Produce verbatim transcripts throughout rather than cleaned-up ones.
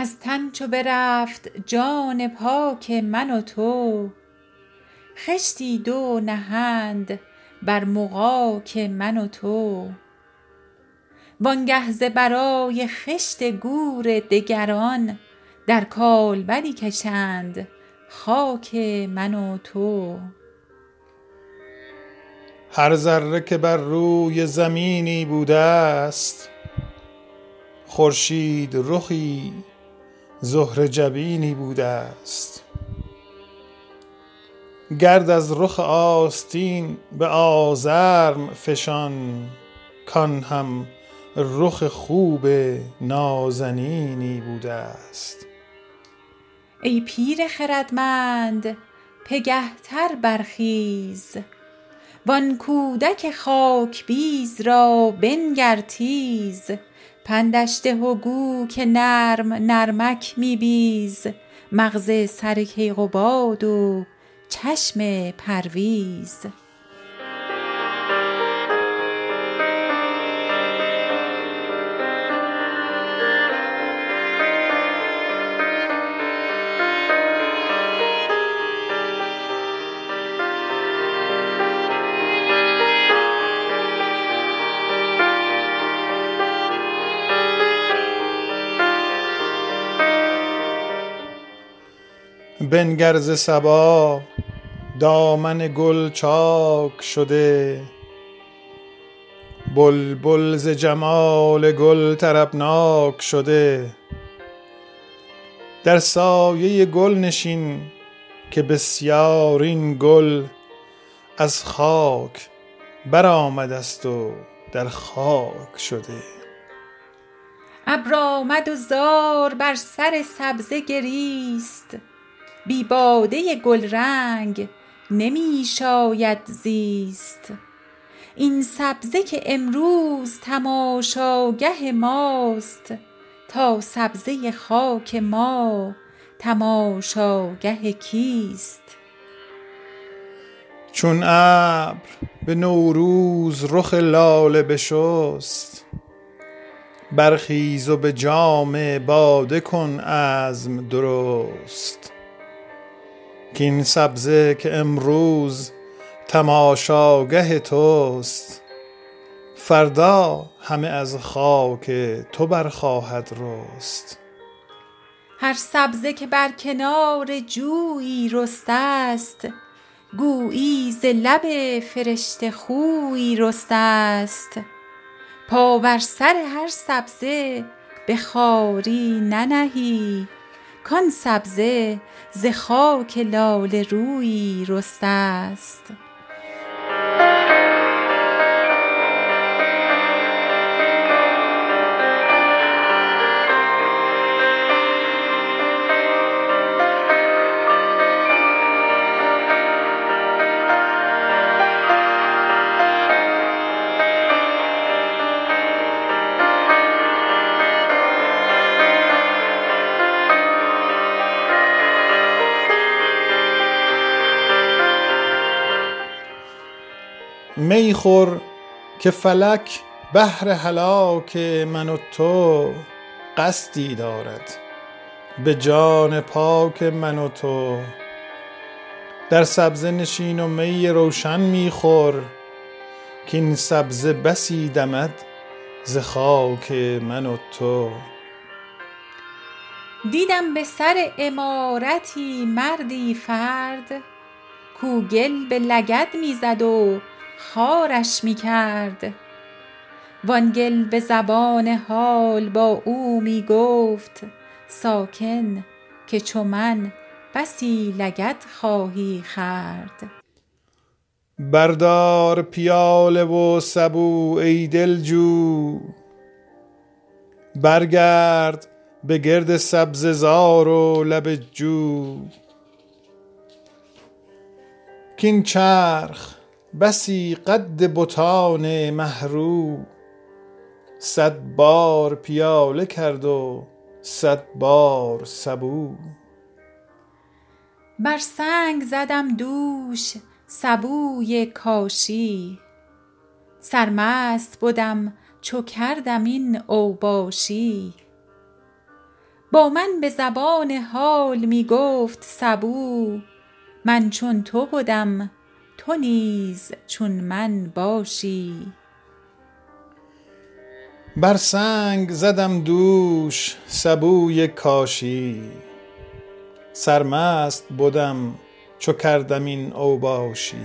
از تن چو برفت جان پاک من و تو، خشتی دو نهند بر مغاک من و تو. وانگه ز برای خشت گور دگران، در کالبدی کشند خاک من و تو. هر ذره که بر روی زمینی بوده است، خورشید رخی زهره جبینی بوده است. گرد از رخ آستین به آزرم فشان، کان هم رخ خوب نازنینی بوده است. ای پیر خردمند پگه‌تر برخیز، وان کودک خاک بیز را بنگر تیز. پندش ده و گو که نرم نرمک می‌بیز، مغز سر کیقوباد و چشم پرویز. بنگر ز صبا دامن گل چاک شده، بلبل ز جمال گل طربناک شده. در سایه گل نشین که بسیار این گل از خاک برآمده است و در خاک شده. ابر آمد و زار بر سر سبزه گریست، بی باده گل رنگ نمی شاید زیست. این سبزه که امروز تماشاگه ماست، تا سبزه خاک ما تماشاگه کیست؟ چون ابر به نوروز رخ لاله بشست، برخیز و به جام باده کن عزم درست. که این سبزه که امروز تماشاگه توست، فردا همه از خاک تو برخواهد رست. هر سبزه که بر کنار جویی رسته است، گویی ز لب فرشته خویی رسته است. پا بر سر هر سبزه به خواری ننهی، کان سبزه ز خاک لاله رویی رسته است. می خور که فلک بهر هلاک من و تو قصدی دارد به جان پاک من و تو. در سبزه نشین و می روشن می خور، که این سبزه بسی دمد ز خاک من و تو. دیدم به سر عمارتی مردی فرد، کو گل به لگد می زد و خارش می کرد. وان گل به زبان حال با او می گفت، ساکن که چو من بسی لگد خواهی خورد. بردار پیاله و سبو ای دلجو، برگرد به گرد سبزه زار و لب جو. کین چرخ بسی قد بتان مهرو، صد بار پیاله کرد و صد بار سبو. بر سنگ زدم دوش سبوی کاشی، سرمست بودم چو کردم این اوباشی. با من به زبان حال می گفت سبو، من چون تو بودم تو نیز چون من باشی. بر سنگ زدم دوش سبوی کاشی، سرمست بودم چو کردم این اوباشی.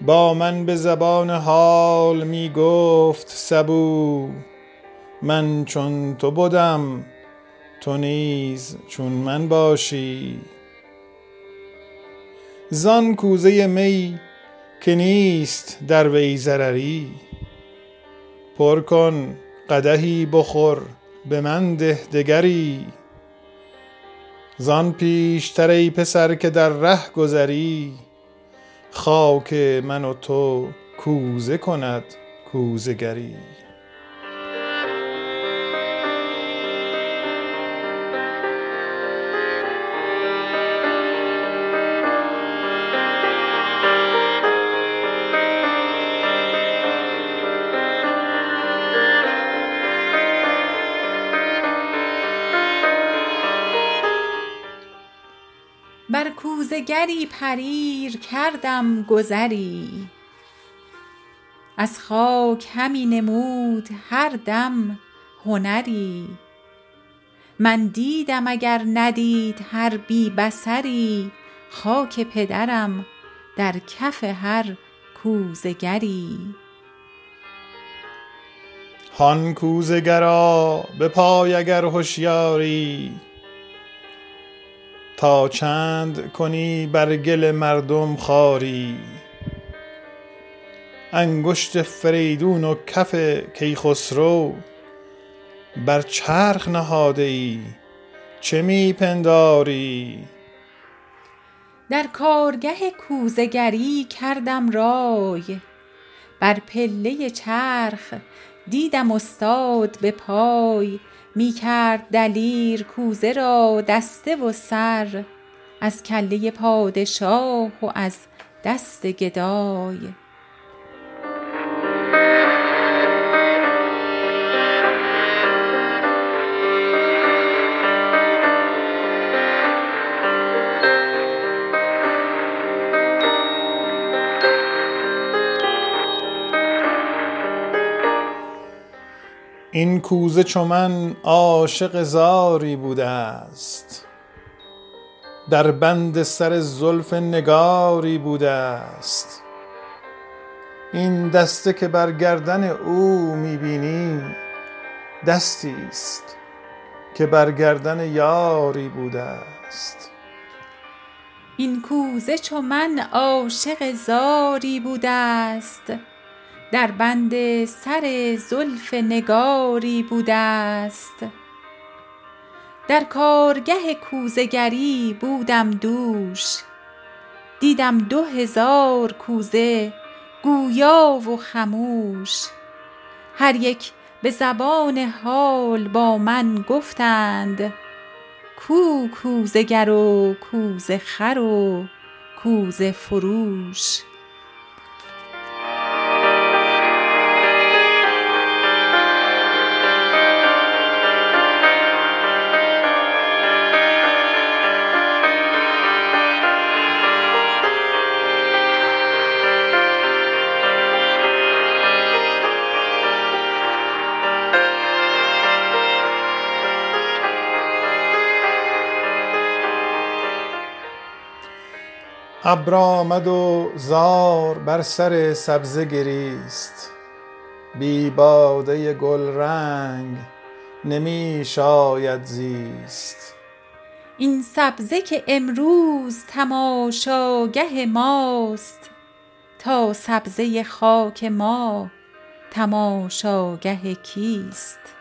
با من به زبان حال می گفت سبو، من چون تو بودم تو نیز چون من باشی. زان کوزه می که نیست در وی ضرری، پر کن قدحی بخور به من ده دگری. زان پیشتر ای پسر که در ره گذری، خاک من و تو کوزه کند کوزه گری. بر کوزگری پریر کردم گذری، از خاک همی نمود هر دم هنری. من دیدم اگر ندید هر بی بصری، خاک پدرم در کف هر کوزگری. هان کوزگرا به پای اگر هوشیاری، تا چند کنی بر گل مردم خاری. انگشت فریدون و کف کیخسرو بر چرخ نهاده ای چه میپنداری. در کارگه کوزگری کردم رای، بر پله چرخ دیدم استاد به پای. می کرد دلیر کوزه را دسته و سر، از کله پادشاه و از دست گدای. این کوزه چو من عاشق زاری بوده است، در بند سر زلف نگاری بوده است. این دسته که بر گردن او میبینی، دستی است که بر گردن یاری بوده است. این کوزه چو من عاشق زاری بوده است، در بند سر زلف نگاری بوده است. در کارگه کوزگری بودم دوش، دیدم دو هزار کوزه گویا و خموش. هر یک به زبان حال با من گفتند، کو کوزگر و کوزه خر و کوزه فروش. ابر آمد و زار بر سر سبزه گریست، بی باده گل رنگ نمی شاید زیست. این سبزه که امروز تماشاگه ماست، تا سبزه خاک ما تماشاگه کیست؟